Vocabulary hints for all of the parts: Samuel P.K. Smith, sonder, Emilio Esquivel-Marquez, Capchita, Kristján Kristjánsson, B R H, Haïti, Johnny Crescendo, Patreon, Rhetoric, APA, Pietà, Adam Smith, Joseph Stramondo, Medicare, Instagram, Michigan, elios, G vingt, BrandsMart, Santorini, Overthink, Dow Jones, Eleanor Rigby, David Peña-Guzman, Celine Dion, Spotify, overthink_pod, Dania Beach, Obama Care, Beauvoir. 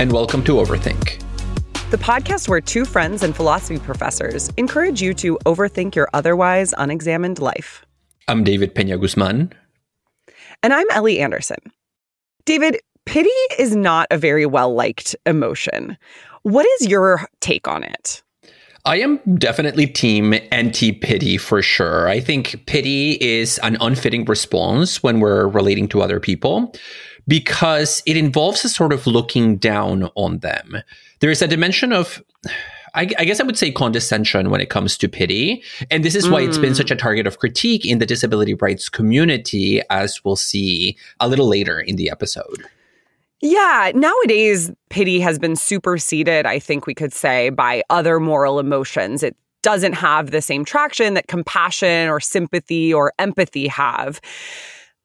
and welcome to Overthink, the podcast where two friends and philosophy professors encourage you to overthink your otherwise unexamined life. I'm David Peña-Guzman. And I'm Ellie Anderson. David, pity is not a very well-liked emotion. What is your take on it? I am definitely team anti-pity for sure. I think pity is an unfitting response when we're relating to other people because it involves a sort of looking down on them. There is a dimension of, I guess I would say, condescension when it comes to pity. And this is why it's been such a target of critique in the disability rights community, as we'll see a little later in the episode. Yeah, nowadays, pity has been superseded, I think we could say, by other moral emotions. It doesn't have the same traction that compassion or sympathy or empathy have.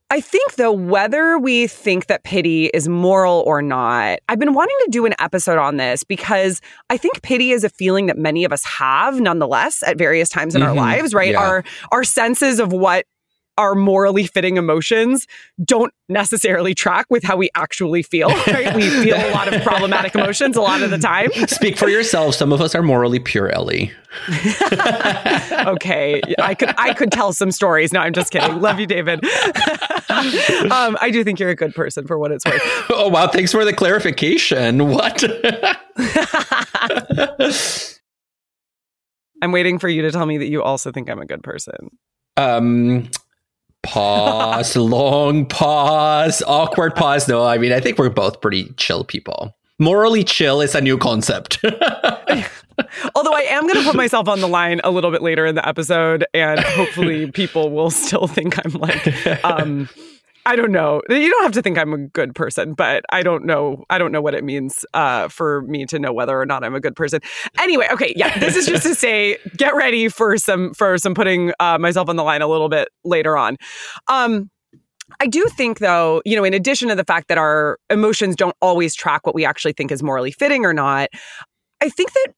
I think, though, whether we think that pity is moral or not, I've been wanting to do an episode on this because I think pity is a feeling that many of us have, nonetheless, at various times in our lives, right? Yeah. Our senses of what our morally fitting emotions don't necessarily track with how we actually feel, right? We feel a lot of problematic emotions a lot of the time. Speak for yourself. Some of us are morally pure, Ellie. Okay. I could tell some stories. No, I'm just kidding. Love you, David. I do think you're a good person for what it's worth. Oh, wow. Thanks for the clarification. What? I'm waiting for you to tell me that you also think I'm a good person. Pause, long pause, awkward pause. No, I mean, I think we're both pretty chill people. Morally chill is a new concept. Although I am going to put myself on the line a little bit later in the episode, and hopefully people will still think I'm like, I don't know. You don't have to think I'm a good person, but I don't know what it means for me to know whether or not I'm a good person. Anyway, okay, yeah, this is just to say, get ready for some putting myself on the line a little bit later on. I do think, though, you know, in addition to the fact that our emotions don't always track what we actually think is morally fitting or not, I think that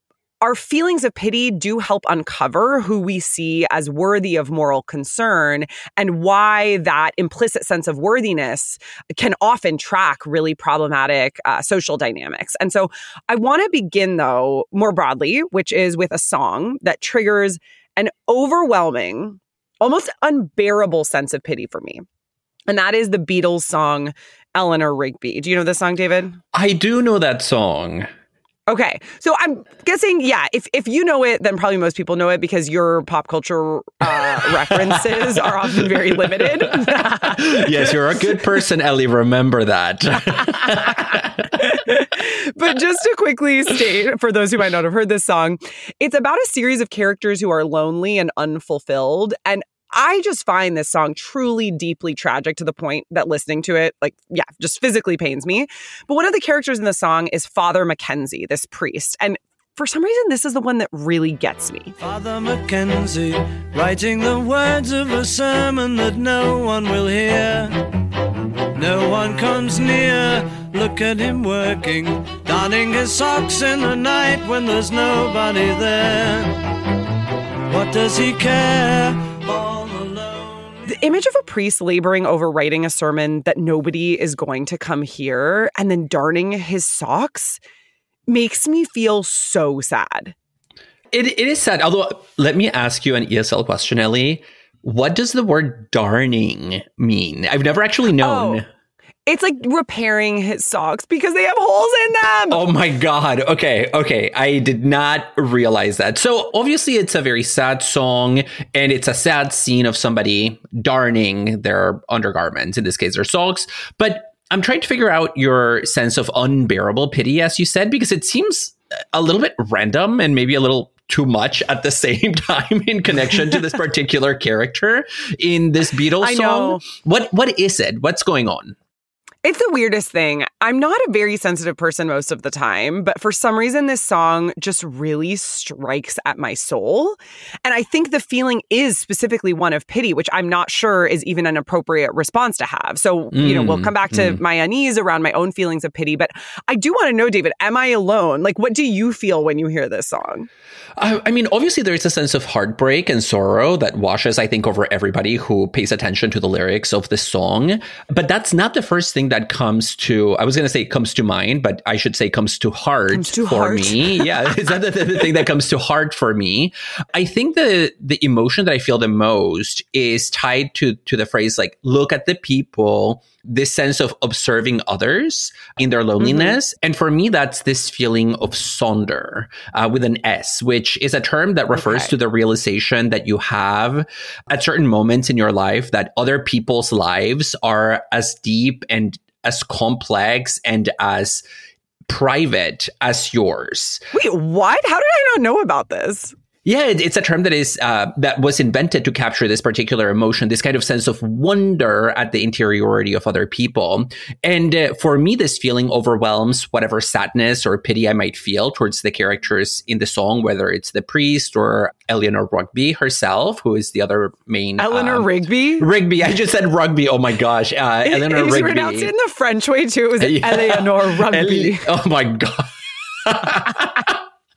our feelings of pity do help uncover who we see as worthy of moral concern and why that implicit sense of worthiness can often track really problematic social dynamics. And so I want to begin, though, more broadly, which is with a song that triggers an overwhelming, almost unbearable sense of pity for me. And that is the Beatles song, Eleanor Rigby. Do you know this song, David? I do know that song. Okay, so I'm guessing, yeah, if you know it, then probably most people know it because your pop culture references are often very limited. Yes, you're a good person, Ellie. Remember that. But just to quickly state, for those who might not have heard this song, it's about a series of characters who are lonely and unfulfilled. And I just find this song truly deeply tragic to the point that listening to it, like, yeah, just physically pains me. But one of the characters in the song is Father McKenzie, this priest. And for some reason, this is the one that really gets me. Father McKenzie, writing the words of a sermon that no one will hear. No one comes near. Look at him working, darning his socks in the night when there's nobody there. What does he care? The image of a priest laboring over writing a sermon that nobody is going to come hear and then darning his socks makes me feel so sad. It is sad. Although, let me ask you an ESL question, Ellie. What does the word darning mean? I've never actually known. Oh. It's like repairing his socks because they have holes in them. Oh, my God. Okay. I did not realize that. So obviously, it's a very sad song and it's a sad scene of somebody darning their undergarments, in this case, their socks. But I'm trying to figure out your sense of unbearable pity, as you said, because it seems a little bit random and maybe a little too much at the same time in connection to this particular character in this Beatles song. What is it? What's going on? It's the weirdest thing. I'm not a very sensitive person most of the time, but for some reason, this song just really strikes at my soul. And I think the feeling is specifically one of pity, which I'm not sure is even an appropriate response to have. So, you know, we'll come back to my unease around my own feelings of pity. But I do want to know, David, am I alone? Like, what do you feel when you hear this song? I mean, obviously, there is a sense of heartbreak and sorrow that washes, I think, over everybody who pays attention to the lyrics of this song. But that's not the first thing that that comes to, I was going to say comes to mind, but I should say comes to heart me. Yeah, it's not the thing that comes to heart for me. I think the emotion that I feel the most is tied to the phrase, like, look at the people, this sense of observing others in their loneliness. Mm-hmm. And for me, that's this feeling of sonder with an S, which is a term that refers to the realization that you have at certain moments in your life that other people's lives are as deep and as complex and as private as yours. Wait, what? How did I not know about this? Yeah, it's a term that is that was invented to capture this particular emotion, this kind of sense of wonder at the interiority of other people. And for me, this feeling overwhelms whatever sadness or pity I might feel towards the characters in the song, whether it's the priest or Eleanor Rigby herself, who is the other main... Eleanor Rigby? Rigby. I just said Rigby. Oh, my gosh. Eleanor Rigby. You pronounced it in the French way, too. It was Eleanor Rigby. Oh, my God.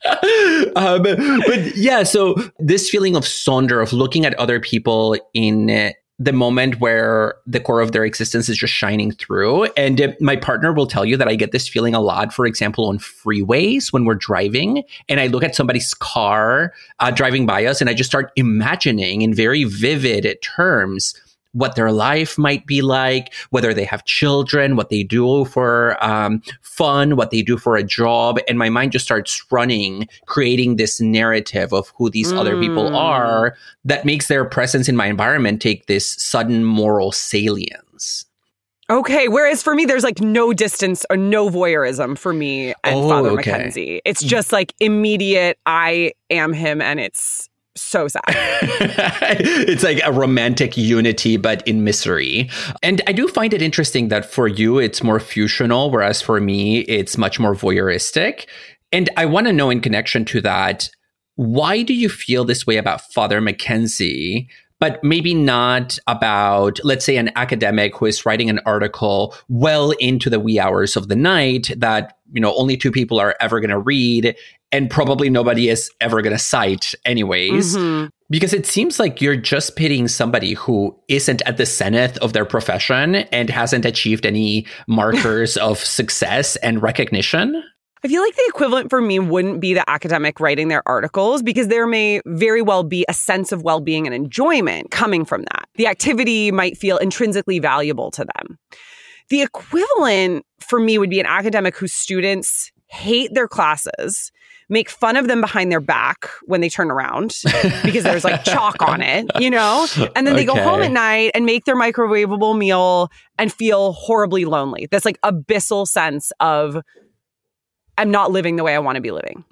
But yeah, so this feeling of sonder, of looking at other people in the moment where the core of their existence is just shining through. And my partner will tell you that I get this feeling a lot, for example, on freeways when we're driving and I look at somebody's car driving by us and I just start imagining in very vivid terms what their life might be like, whether they have children, what they do for fun, what they do for a job. And my mind just starts running, creating this narrative of who these other people are that makes their presence in my environment take this sudden moral salience. Okay. Whereas for me, there's like no distance or no voyeurism for me and Father McKenzie. It's just like immediate, I am him, and it's so sad. It's like a romantic unity, but in misery. And I do find it interesting that for you, it's more fusional, whereas for me, it's much more voyeuristic. And I want to know, in connection to that, why do you feel this way about Father McKenzie, but maybe not about, let's say, an academic who is writing an article well into the wee hours of the night that, you know, only two people are ever going to read and probably nobody is ever going to cite anyways? Mm-hmm. Because it seems like you're just pitying somebody who isn't at the zenith of their profession and hasn't achieved any markers of success and recognition. I feel like the equivalent for me wouldn't be the academic writing their articles, because there may very well be a sense of well-being and enjoyment coming from that. The activity might feel intrinsically valuable to them. The equivalent for me would be an academic whose students hate their classes, make fun of them behind their back when they turn around because there's like chalk on it, you know? And then they go home at night and make their microwavable meal and feel horribly lonely. That's like abyssal sense of, I'm not living the way I want to be living.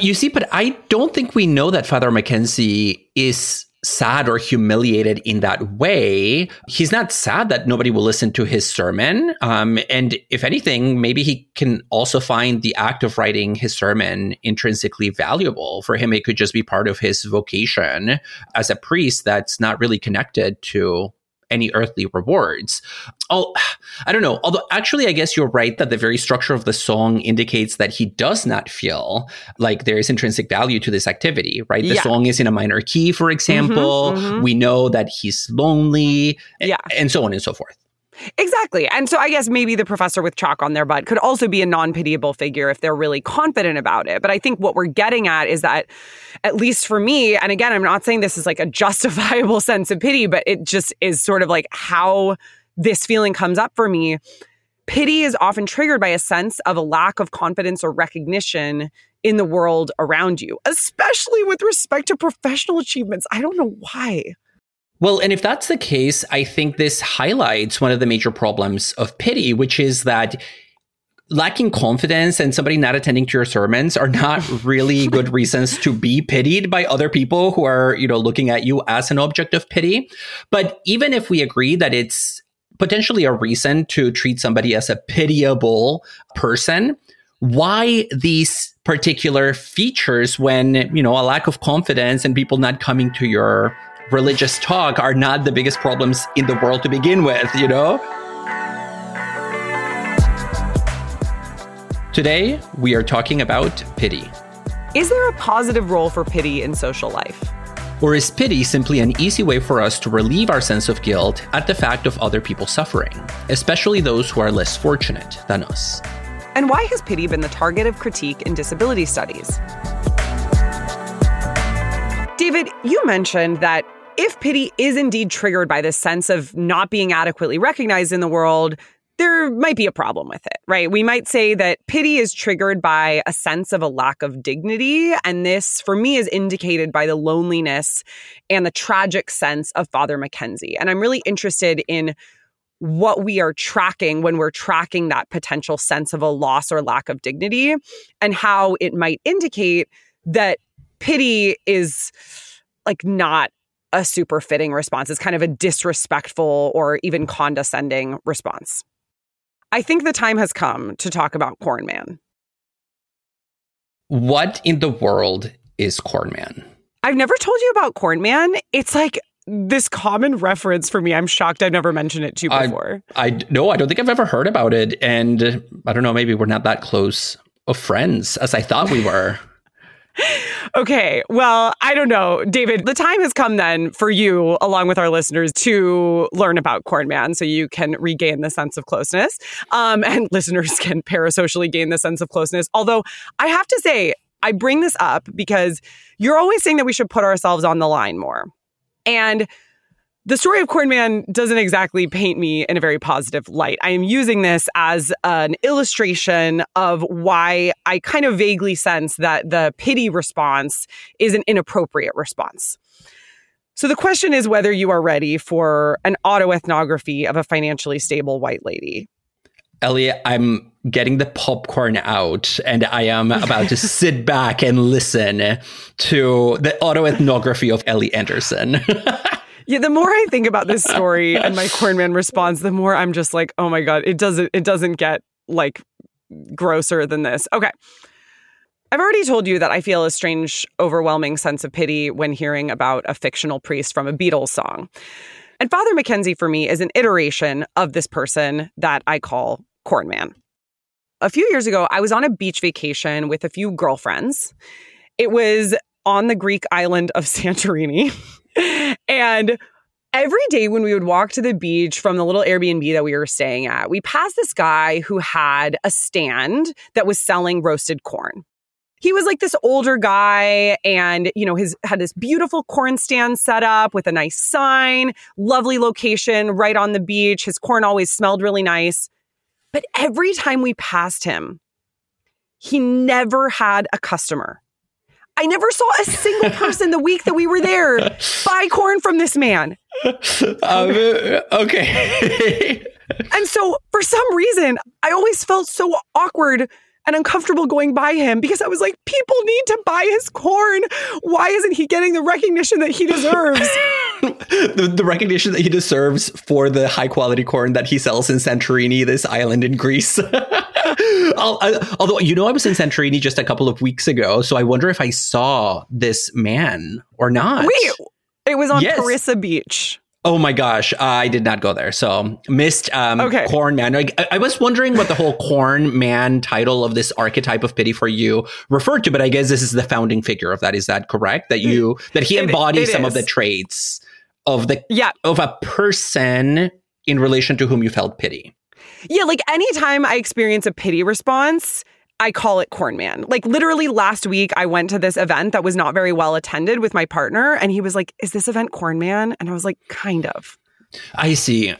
You see, but I don't think we know that Father McKenzie is sad or humiliated in that way. He's not sad that nobody will listen to his sermon. And if anything, maybe he can also find the act of writing his sermon intrinsically valuable. For him, it could just be part of his vocation as a priest that's not really connected to any earthly rewards. Oh, I don't know. Although actually, I guess you're right that the very structure of the song indicates that he does not feel like there is intrinsic value to this activity, right? The song is in a minor key, for example. We know that he's lonely, and so on and so forth. Exactly. And so I guess maybe the professor with chalk on their butt could also be a non-pitiable figure if they're really confident about it. But I think what we're getting at is that, at least for me, and again, I'm not saying this is like a justifiable sense of pity, but it just is sort of like how this feeling comes up for me. Pity is often triggered by a sense of a lack of confidence or recognition in the world around you, especially with respect to professional achievements. I don't know why. Well, and if that's the case, I think this highlights one of the major problems of pity, which is that lacking confidence and somebody not attending to your sermons are not really good reasons to be pitied by other people who are, you know, looking at you as an object of pity. But even if we agree that it's potentially a reason to treat somebody as a pitiable person, why these particular features when, you know, a lack of confidence and people not coming to your religious talk are not the biggest problems in the world to begin with, you know? Today, we are talking about pity. Is there a positive role for pity in social life? Or is pity simply an easy way for us to relieve our sense of guilt at the fact of other people suffering, especially those who are less fortunate than us? And why has pity been the target of critique in disability studies? David, you mentioned that if pity is indeed triggered by this sense of not being adequately recognized in the world, there might be a problem with it, right? We might say that pity is triggered by a sense of a lack of dignity. And this, for me, is indicated by the loneliness and the tragic sense of Father McKenzie. And I'm really interested in what we are tracking when we're tracking that potential sense of a loss or lack of dignity and how it might indicate that pity is like not a super fitting response. It's kind of a disrespectful or even condescending response. I think the time has come to talk about Corn Man. What in the world is Corn Man? I've never told you about Corn Man. It's like this common reference for me. I'm shocked I've never mentioned it to you before. No, I don't think I've ever heard about it. And I don't know, maybe we're not that close of friends as I thought we were. Okay, well, I don't know. David, the time has come then for you, along with our listeners, to learn about Corn Man so you can regain the sense of closeness. And listeners can parasocially gain the sense of closeness. Although I have to say, I bring this up because you're always saying that we should put ourselves on the line more. And the story of Corn Man doesn't exactly paint me in a very positive light. I am using this as an illustration of why I kind of vaguely sense that the pity response is an inappropriate response. So the question is whether you are ready for an autoethnography of a financially stable white lady. Ellie, I'm getting the popcorn out and I am about to sit back and listen to the autoethnography of Ellie Anderson. Yeah, the more I think about this story and my Corn Man response, the more I'm just like, oh my God, it doesn't get like grosser than this. Okay. I've already told you that I feel a strange, overwhelming sense of pity when hearing about a fictional priest from a Beatles song. And Father McKenzie for me is an iteration of this person that I call Corn Man. A few years ago, I was on a beach vacation with a few girlfriends. It was on the Greek island of Santorini. And every day when we would walk to the beach from the little Airbnb that we were staying at, we passed this guy who had a stand that was selling roasted corn. He was like this older guy and, you know, had this beautiful corn stand set up with a nice sign, lovely location right on the beach. His corn always smelled really nice. But every time we passed him, he never had a customer. I never saw a single person the week that we were there buy corn from this man. Okay. And so for some reason, I always felt so awkward and uncomfortable going by him because I was like, people need to buy his corn. Why isn't he getting the recognition that he deserves? The recognition that he deserves for the high quality corn that he sells in Santorini, this island in Greece. Although, you know, I was in Santorini just a couple of weeks ago, so I wonder if I saw this man or not. Wait, it was on Perissa Beach. Oh my gosh, I did not go there, so missed Corn Man. I was wondering what the whole Corn Man title of this archetype of pity for you referred to, but I guess this is the founding figure of that. Is that correct? That he embodies it some of the traits of of a person in relation to whom you felt pity. Yeah, like anytime I experience a pity response, I call it Corn Man. Like literally last week, I went to this event that was not very well attended with my partner. And he was like, is this event Corn Man? And I was like, kind of. I see.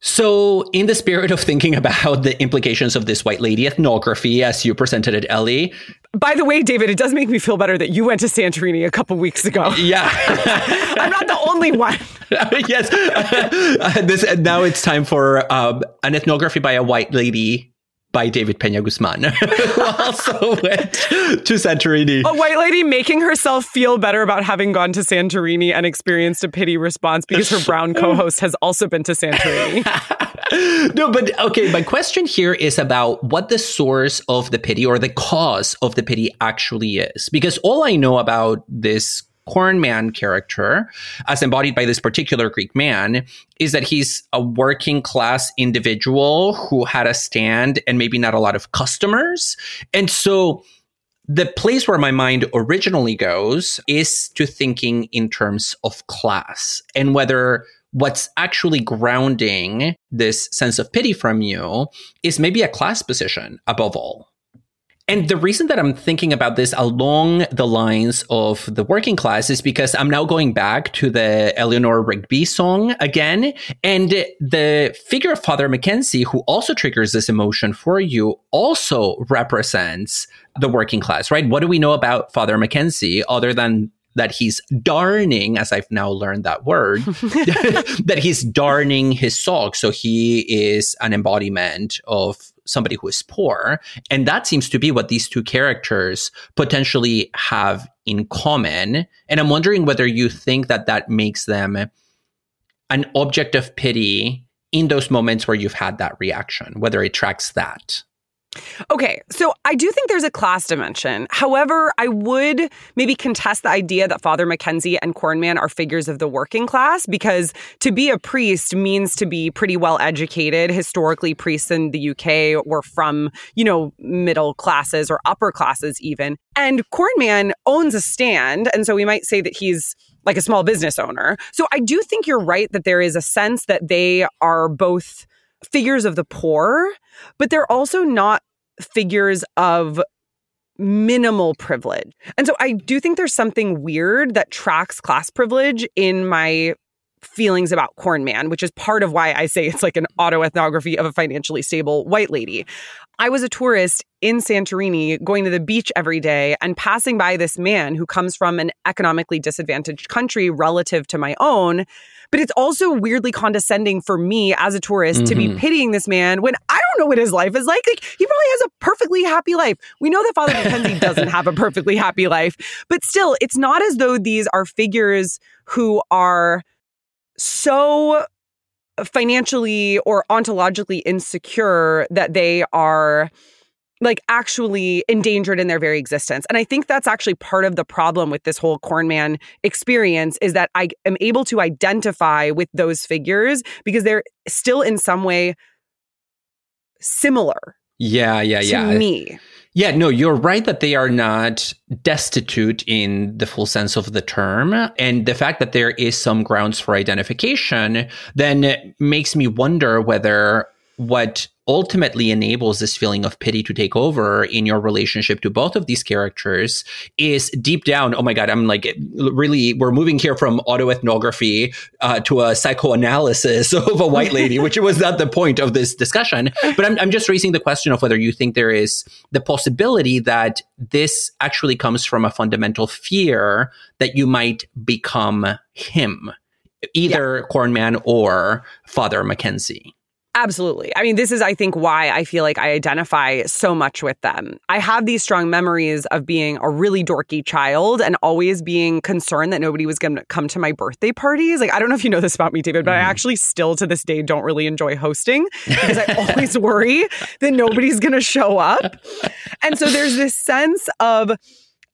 So in the spirit of thinking about the implications of this white lady ethnography, as you presented it, Ellie. By the way, David, it does make me feel better that you went to Santorini a couple weeks ago. Yeah. I'm not the only one. Yes. Now it's time for an ethnography by a white lady by David Peña-Guzman, who also went to Santorini. A white lady making herself feel better about having gone to Santorini and experienced a pity response because her brown co-host has also been to Santorini. No, but okay, my question here is about what the source of the pity or the cause of the pity actually is. Because all I know about this Corn Man character, as embodied by this particular Greek man, is that he's a working class individual who had a stand and maybe not a lot of customers. And so The place where my mind originally goes is to thinking in terms of class and whether what's actually grounding this sense of pity from you is maybe a class position above all. And the reason that I'm thinking about this along the lines of the working class is because I'm now going back to the Eleanor Rigby song again. And the figure of Father McKenzie, who also triggers this emotion for you, also represents the working class, right? What do we know about Father McKenzie other than that he's darning, as I've now learned that word, that he's darning his socks. So he is an embodiment of somebody who is poor. And that seems to be what these two characters potentially have in common. And I'm wondering whether you think that that makes them an object of pity in those moments where you've had that reaction, whether it tracks that. Okay, so I do think there's a class dimension. However, I would maybe contest the idea that Father McKenzie and Corn Man are figures of the working class, because to be a priest means to be pretty well educated. Historically, priests in the UK were from, you know, middle classes or upper classes even. And Corn Man owns a stand, and so we might say that he's like a small business owner. So I do think you're right that there is a sense that they are both figures of the poor, but they're also not figures of minimal privilege. And so I do think there's something weird that tracks class privilege in my feelings about Corn Man, which is part of why I say it's like an autoethnography of a financially stable white lady. I was a tourist in Santorini, going to the beach every day and passing by this man who comes from an economically disadvantaged country relative to my own. But it's also weirdly condescending for me as a tourist to be pitying this man when I don't know what his life is like. Like, he probably has a perfectly happy life. We know that Father McKenzie doesn't have a perfectly happy life. But still, it's not as though these are figures who are so financially or ontologically insecure that they are like actually endangered in their very existence. And I think that's actually part of the problem with this whole Corn Man experience, is that I am able to identify with those figures because they're still in some way similar. To me. Yeah, no, you're right that they are not destitute in the full sense of the term. And the fact that there is some grounds for identification then makes me wonder whether what ultimately enables this feeling of pity to take over in your relationship to both of these characters is deep down, oh my God, I'm like, really, we're moving here from autoethnography to a psychoanalysis of a white lady, which was not the point of this discussion. But I'm just raising the question of whether you think there is the possibility that this actually comes from a fundamental fear that you might become him, either Corn Man or Father McKenzie. Absolutely. I mean, this is, I think, why I feel like I identify so much with them. I have these strong memories of being a really dorky child and always being concerned that nobody was going to come to my birthday parties. Like, I don't know if you know this about me, David, but I actually still to this day don't really enjoy hosting because I always worry that nobody's going to show up. And so there's this sense of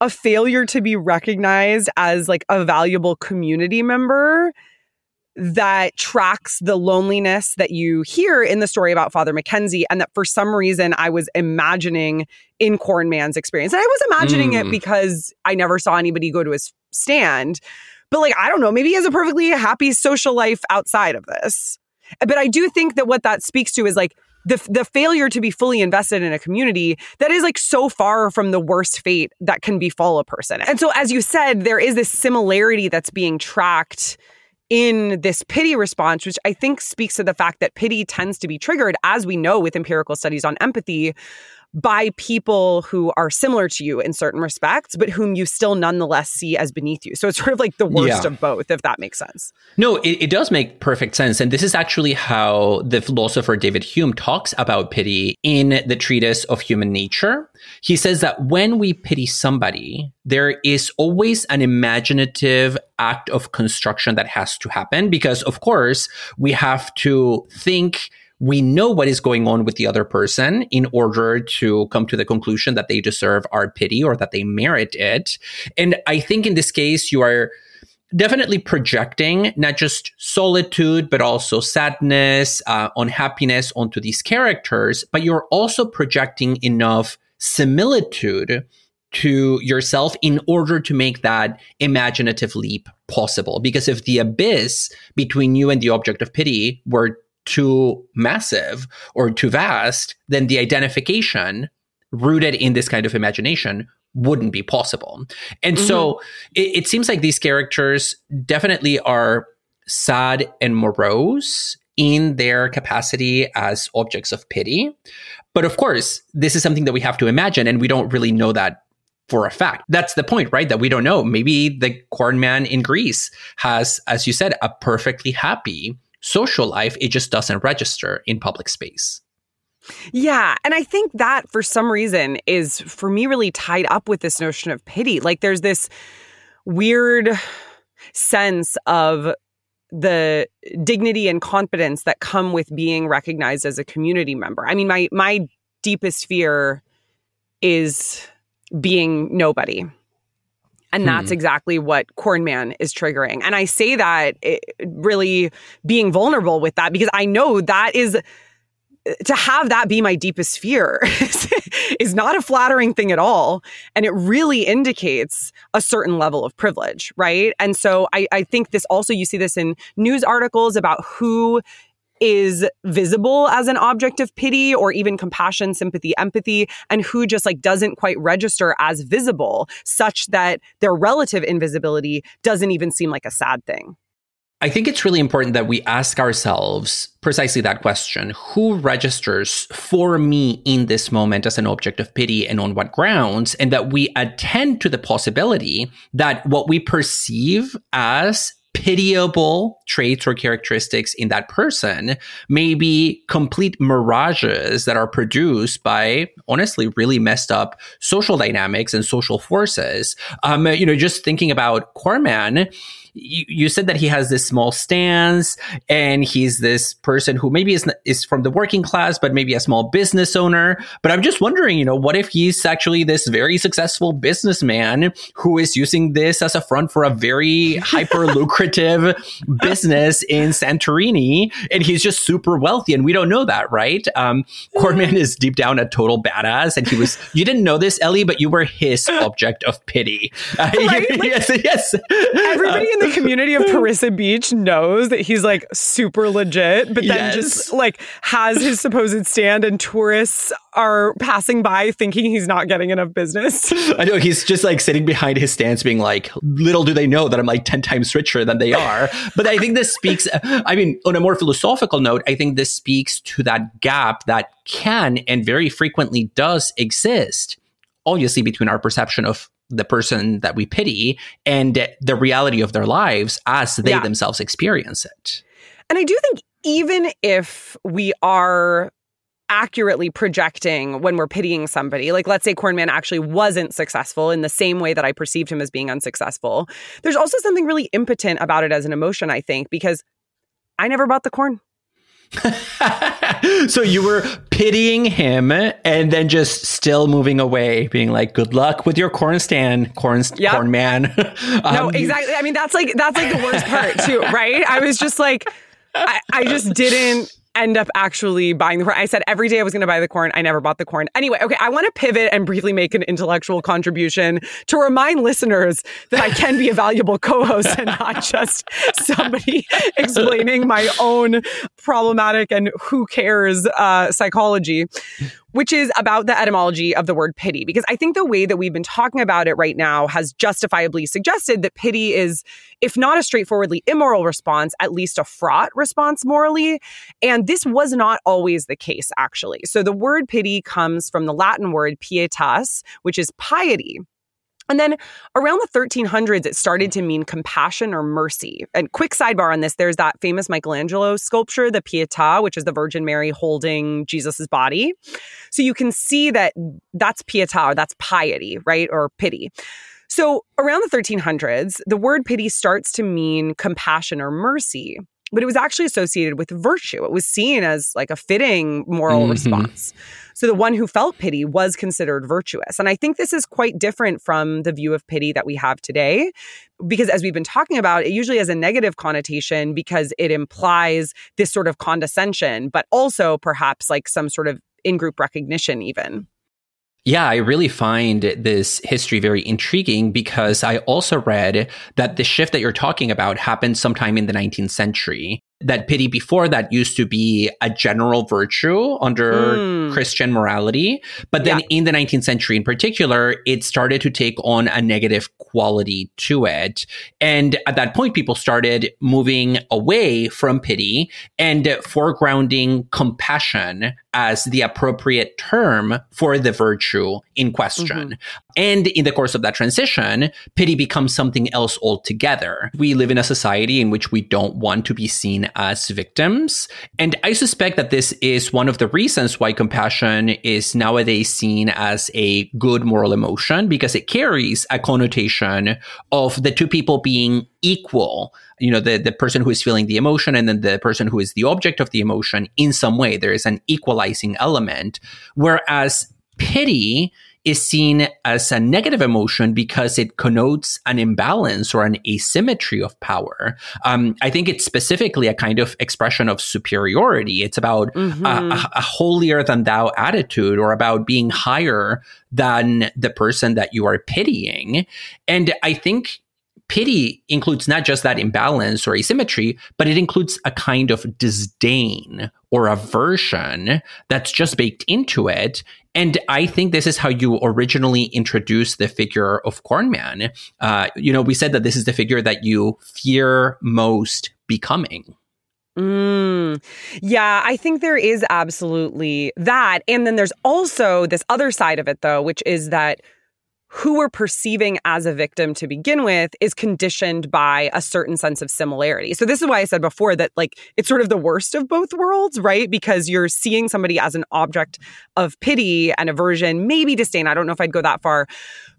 a failure to be recognized as like a valuable community member that tracks the loneliness that you hear in the story about Father McKenzie, and that for some reason I was imagining in Corn Man's experience. And I was imagining it because I never saw anybody go to his stand. But like, I don't know, maybe he has a perfectly happy social life outside of this. But I do think that what that speaks to is like the failure to be fully invested in a community that is like so far from the worst fate that can befall a person. And so, as you said, there is this similarity that's being tracked in this pity response, which I think speaks to the fact that pity tends to be triggered, as we know with empirical studies on empathy, by people who are similar to you in certain respects, but whom you still nonetheless see as beneath you. So it's sort of like the worst of both, if that makes sense. No, it does make perfect sense. And this is actually how the philosopher David Hume talks about pity in the Treatise of Human Nature. He says that when we pity somebody, there is always an imaginative act of construction that has to happen, because of course we have to think we know what is going on with the other person in order to come to the conclusion that they deserve our pity or that they merit it. And I think in this case, you are definitely projecting not just solitude, but also sadness, unhappiness onto these characters, but you're also projecting enough similitude to yourself in order to make that imaginative leap possible. Because if the abyss between you and the object of pity were too massive or too vast, then the identification rooted in this kind of imagination wouldn't be possible. And so it seems like these characters definitely are sad and morose in their capacity as objects of pity. But of course, this is something that we have to imagine, and we don't really know that for a fact. That's the point, right? That we don't know. Maybe the corn man in Greece has, as you said, a perfectly happy social life. It just doesn't register in public space. Yeah. And I think that for some reason is, for me, really tied up with this notion of pity. Like, there's this weird sense of the dignity and confidence that come with being recognized as a community member. I mean, my deepest fear is being nobody. And that's exactly what Corn Man is triggering. And I say that really being vulnerable with that, because I know that is, to have that be my deepest fear is not a flattering thing at all. And it really indicates a certain level of privilege, right? And so I think this also, you see this in news articles about who is visible as an object of pity or even compassion, sympathy, empathy, and who just like doesn't quite register as visible, such that their relative invisibility doesn't even seem like a sad thing. I think it's really important that we ask ourselves precisely that question. Who registers for me in this moment as an object of pity, and on what grounds? And that we attend to the possibility that what we perceive as pitiable traits or characteristics in that person may be complete mirages that are produced by, honestly, really messed up social dynamics and social forces. Just thinking about Corn Man, you said that he has this small stance, and he's this person who maybe is from the working class, but maybe a small business owner. But I'm just wondering, what if he's actually this very successful businessman who is using this as a front for a very hyper lucrative business in Santorini, and he's just super wealthy, and we don't know that, right? Corn Man is deep down a total badass, and you didn't know this, Ellie, but you were his object of pity. Right? Yes. Everybody in the community of Perissa Beach knows that he's like super legit, but then just like has his supposed stand, and tourists are passing by thinking he's not getting enough business. I know, he's just like sitting behind his stands being like, little do they know that I'm like 10 times richer than they are. But I think this speaks, on a more philosophical note, I think this speaks to that gap that can and very frequently does exist, obviously, between our perception of the person that we pity and the reality of their lives as they themselves experience it. And I do think even if we are accurately projecting when we're pitying somebody, like let's say Corn Man actually wasn't successful in the same way that I perceived him as being unsuccessful, there's also something really impotent about it as an emotion, I think, because I never bought the corn. So you were pitying him and then just still moving away, being like, good luck with your corn stand, Corn Man. No, exactly. I mean, that's like the worst part too, right? I was just like, I just didn't end up actually buying the corn. I said every day I was going to buy the corn. I never bought the corn. Anyway, okay, I want to pivot and briefly make an intellectual contribution to remind listeners that I can be a valuable co-host and not just somebody explaining my own problematic and who cares psychology, which is about the etymology of the word pity. Because I think the way that we've been talking about it right now has justifiably suggested that pity is, if not a straightforwardly immoral response, at least a fraught response morally. And this was not always the case, actually. So the word pity comes from the Latin word pietas, which is piety. And then around the 1300s, it started to mean compassion or mercy. And quick sidebar on this, there's that famous Michelangelo sculpture, the Pietà, which is the Virgin Mary holding Jesus's body. So you can see that that's pietà, or that's piety, right? Or pity. So around the 1300s, the word pity starts to mean compassion or mercy, but it was actually associated with virtue. It was seen as like a fitting moral response. So the one who felt pity was considered virtuous. And I think this is quite different from the view of pity that we have today, because as we've been talking about, it usually has a negative connotation because it implies this sort of condescension, but also perhaps like some sort of in-group recognition even. Yeah, I really find this history very intriguing because I also read that the shift that you're talking about happened sometime in the 19th century. That pity before that used to be a general virtue under Christian morality. But then in the 19th century in particular, it started to take on a negative quality to it. And at that point, people started moving away from pity and foregrounding compassion as the appropriate term for the virtue in question. And in the course of that transition, pity becomes something else altogether. We live in a society in which we don't want to be seen as victims. And I suspect that this is one of the reasons why compassion is nowadays seen as a good moral emotion, because it carries a connotation of the two people being equal. You know, the person who is feeling the emotion and then the person who is the object of the emotion, in some way, there is an equalizing element. Whereas pity is seen as a negative emotion because it connotes an imbalance or an asymmetry of power. I think it's specifically a kind of expression of superiority. It's about a holier-than-thou attitude, or about being higher than the person that you are pitying. And I think pity includes not just that imbalance or asymmetry, but it includes a kind of disdain or aversion that's just baked into it. And I think this is how you originally introduced the figure of Corn Man. You know, we said that this is the figure that you fear most becoming. Yeah, I think there is absolutely that. And then there's also this other side of it, though, which is that who we're perceiving as a victim to begin with is conditioned by a certain sense of similarity. So this is why I said before that, like, it's sort of the worst of both worlds, right? Because you're seeing somebody as an object of pity and aversion, maybe disdain. I don't know if I'd go that far.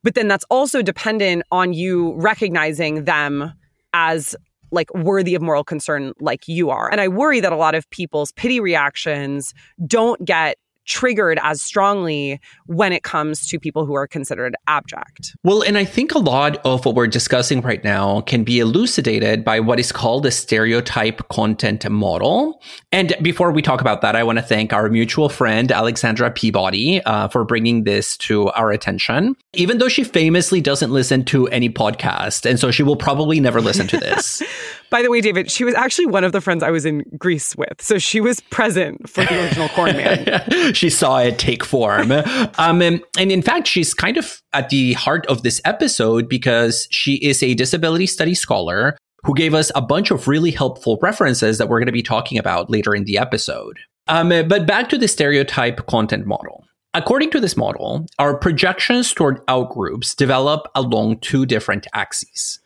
But then that's also dependent on you recognizing them as, like, worthy of moral concern like you are. And I worry that a lot of people's pity reactions don't get triggered as strongly when it comes to people who are considered abject. Well, and I think a lot of what we're discussing right now can be elucidated by what is called the stereotype content model. And before we talk about that, I want to thank our mutual friend, Alexandra Peabody, for bringing this to our attention, even though she famously doesn't listen to any podcast. And so she will probably never listen to this. By the way, David, she was actually one of the friends I was in Greece with. So she was present for the original Corn Man. She saw it take form. And in fact, she's kind of at the heart of this episode because she is a disability studies scholar who gave us a bunch of really helpful references that we're going to be talking about later in the episode. But back to the stereotype content model. According to this model, our projections toward outgroups develop along two different axes: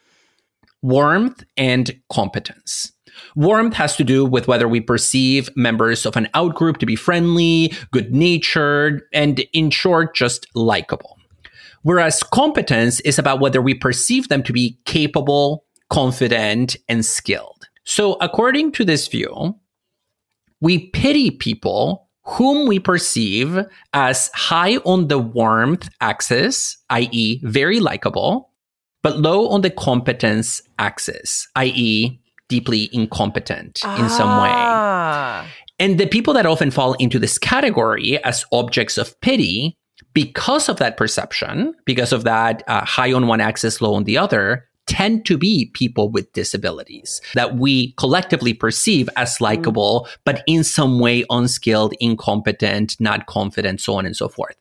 warmth and competence. Warmth has to do with whether we perceive members of an outgroup to be friendly, good-natured, and in short, just likable. Whereas competence is about whether we perceive them to be capable, confident, and skilled. So according to this view, we pity people whom we perceive as high on the warmth axis, i.e., very likable, but low on the competence axis, i.e., deeply incompetent in some way. And the people that often fall into this category as objects of pity, because of that perception, because of that high on one axis, low on the other, tend to be people with disabilities that we collectively perceive as likable, but in some way unskilled, incompetent, not confident, so on and so forth.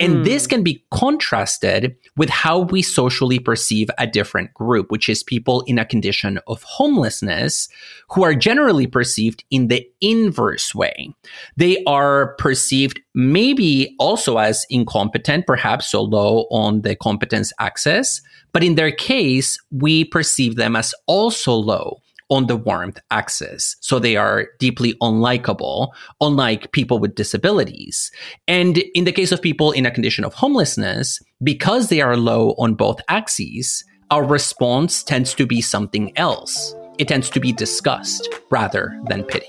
And this can be contrasted with how we socially perceive a different group, which is people in a condition of homelessness who are generally perceived in the inverse way. They are perceived maybe also as incompetent, perhaps so low on the competence axis, but in their case, we perceive them as also low on the warmth axis. So they are deeply unlikable, unlike people with disabilities. And in the case of people in a condition of homelessness, because they are low on both axes, our response tends to be something else. It tends to be disgust rather than pity.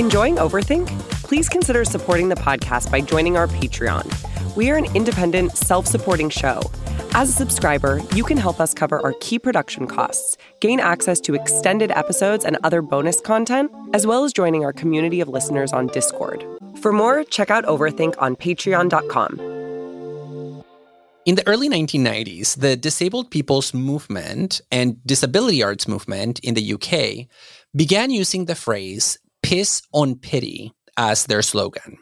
Enjoying Overthink? Please consider supporting the podcast by joining our Patreon. We are an independent, self-supporting show. As a subscriber, you can help us cover our key production costs, gain access to extended episodes and other bonus content, as well as joining our community of listeners on Discord. For more, check out Overthink on patreon.com. In the early 1990s, the disabled people's movement and disability arts movement in the UK began using the phrase "piss on pity" as their slogan.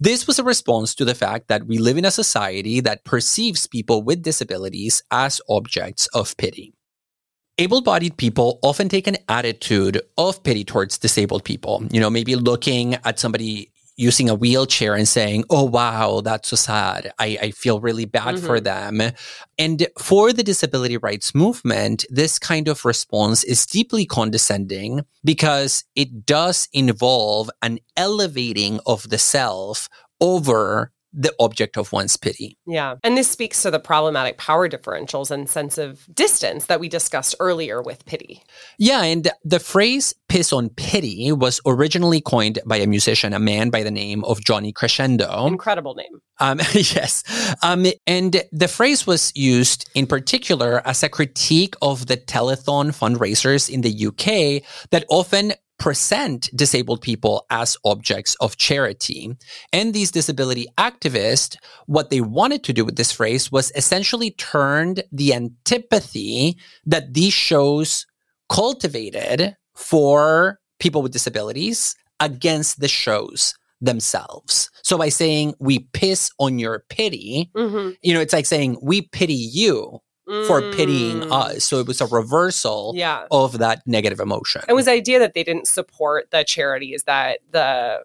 This was a response to the fact that we live in a society that perceives people with disabilities as objects of pity. Able-bodied people often take an attitude of pity towards disabled people, maybe looking at somebody using a wheelchair and saying, "Oh, wow, that's so sad. I feel really bad for them." And for the disability rights movement, this kind of response is deeply condescending because it does involve an elevating of the self over the object of one's pity. Yeah. And this speaks to the problematic power differentials and sense of distance that we discussed earlier with pity. Yeah. And the phrase "piss on pity" was originally coined by a musician, a man by the name of Johnny Crescendo. Incredible name. Yes. And the phrase was used in particular as a critique of the telethon fundraisers in the UK that often present disabled people as objects of charity. And these disability activists, what they wanted to do with this phrase was essentially turned the antipathy that these shows cultivated for people with disabilities against the shows themselves. So by saying, "We piss on your pity," it's like saying, "We pity you for pitying us." So it was a reversal of that negative emotion. It was the idea that they didn't support the charities that the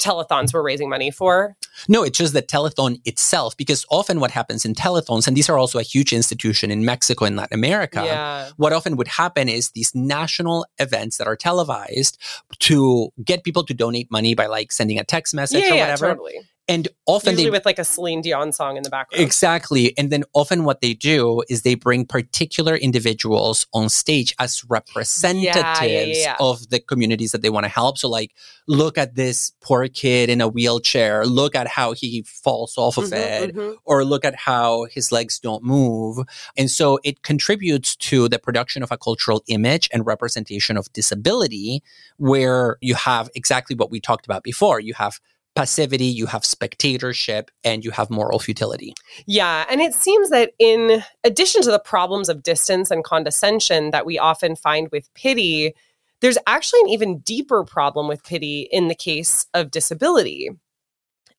telethons were raising money for. No, it's just the telethon itself, because often what happens in telethons, and these are also a huge institution in Mexico and Latin America, what often would happen is these national events that are televised to get people to donate money by like sending a text message or whatever. Yeah, totally. And often usually with like a Celine Dion song in the background. Exactly. And then often what they do is they bring particular individuals on stage as representatives of the communities that they want to help. So like, look at this poor kid in a wheelchair. Look at how he falls off of it. Or look at how his legs don't move. And so it contributes to the production of a cultural image and representation of disability, where you have exactly what we talked about before. You have passivity, you have spectatorship, and you have moral futility. Yeah. And it seems that in addition to the problems of distance and condescension that we often find with pity, there's actually an even deeper problem with pity in the case of disability.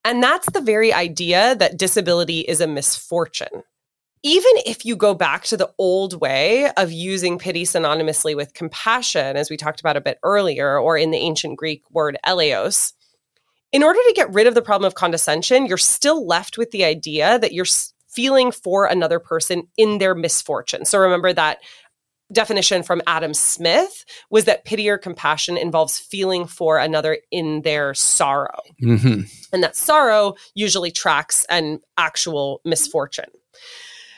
And that's the very idea that disability is a misfortune. Even if you go back to the old way of using pity synonymously with compassion, as we talked about a bit earlier, or in the ancient Greek word eleos, in order to get rid of the problem of condescension, you're still left with the idea that you're feeling for another person in their misfortune. So remember that definition from Adam Smith was that pity or compassion involves feeling for another in their sorrow. And that sorrow usually tracks an actual misfortune.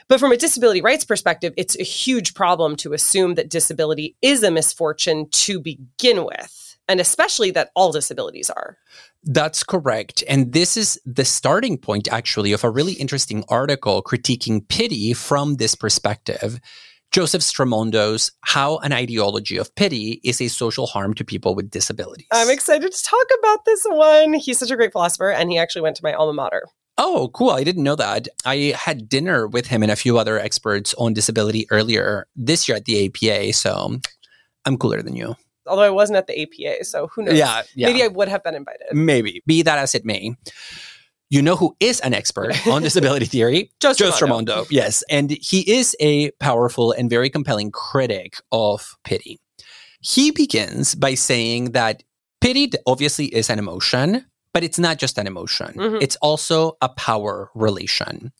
But from a disability rights perspective, it's a huge problem to assume that disability is a misfortune to begin with. And especially that all disabilities are. That's correct. And this is the starting point, actually, of a really interesting article critiquing pity from this perspective. Joseph Stramondo's "How an Ideology of Pity is a Social Harm to People with Disabilities." I'm excited to talk about this one. He's such a great philosopher, and he actually went to my alma mater. Oh, cool. I didn't know that. I had dinner with him and a few other experts on disability earlier this year at the APA, so I'm cooler than you. Although I wasn't at the APA, so who knows? Yeah. Maybe I would have been invited. Maybe. Be that as it may. You know who is an expert on disability theory? Joe Stramondo. Yes. And he is a powerful and very compelling critic of pity. He begins by saying that pity obviously is an emotion, but it's not just an emotion. It's also a power relation.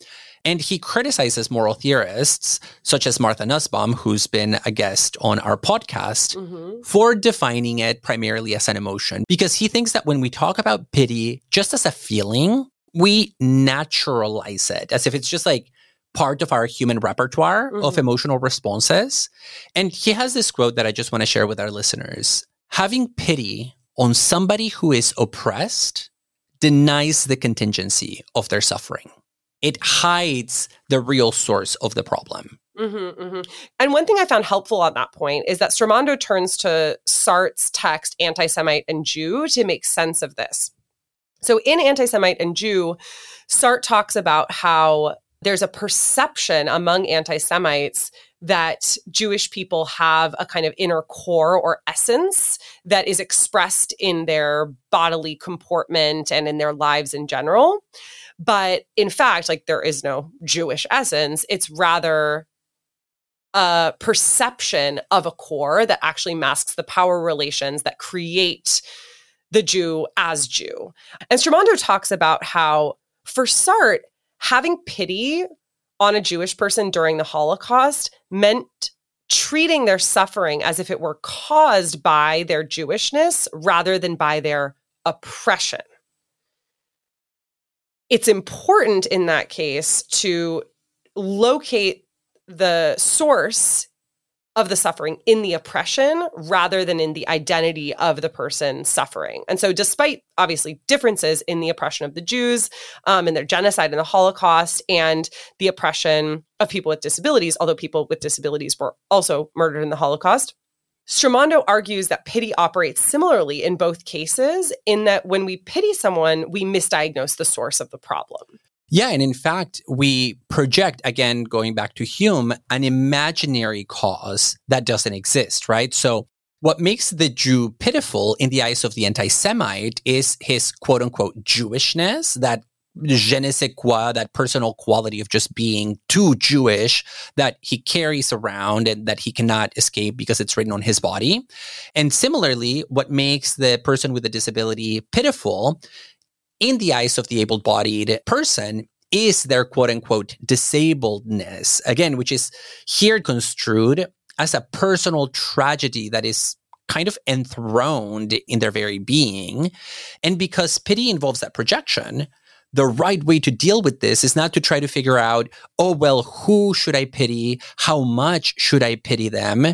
And he criticizes moral theorists, such as Martha Nussbaum, who's been a guest on our podcast, for defining it primarily as an emotion. Because he thinks that when we talk about pity just as a feeling, we naturalize it as if it's just like part of our human repertoire of emotional responses. And he has this quote that I just want to share with our listeners. "Having pity on somebody who is oppressed denies the contingency of their suffering." it hides the real source of the problem. Mm-hmm, mm-hmm. And one thing I found helpful on that point is that Stramondo turns to Sartre's text, Anti-Semite and Jew, to make sense of this. So in Anti-Semite and Jew, Sartre talks about how there's a perception among anti-Semites that Jewish people have a kind of inner core or essence that is expressed in their bodily comportment and in their lives in general. But in fact, like, there is no Jewish essence. It's rather a perception of a core that actually masks the power relations that create the Jew as Jew. And Stramondo talks about how, for Sartre, having pity on a Jewish person during the Holocaust meant treating their suffering as if it were caused by their Jewishness rather than by their oppression. It's important in that case to locate the source of the suffering in the oppression rather than in the identity of the person suffering. And so despite obviously differences in the oppression of the Jews and their genocide and the Holocaust and the oppression of people with disabilities, although people with disabilities were also murdered in the Holocaust, Stramondo argues that pity operates similarly in both cases in that when we pity someone, we misdiagnose the source of the problem. Yeah, and in fact, we project, again, going back to Hume, an imaginary cause that doesn't exist, right? So what makes the Jew pitiful in the eyes of the anti-Semite is his quote-unquote Jewishness, that je ne sais quoi, that personal quality of just being too Jewish that he carries around and that he cannot escape because it's written on his body. And similarly, what makes the person with a disability pitiful in the eyes of the able-bodied person is their quote-unquote disabledness, again, which is here construed as a personal tragedy that is kind of enthroned in their very being. And because pity involves that projection, the right way to deal with this is not to try to figure out, oh, well, who should I pity? How much should I pity them?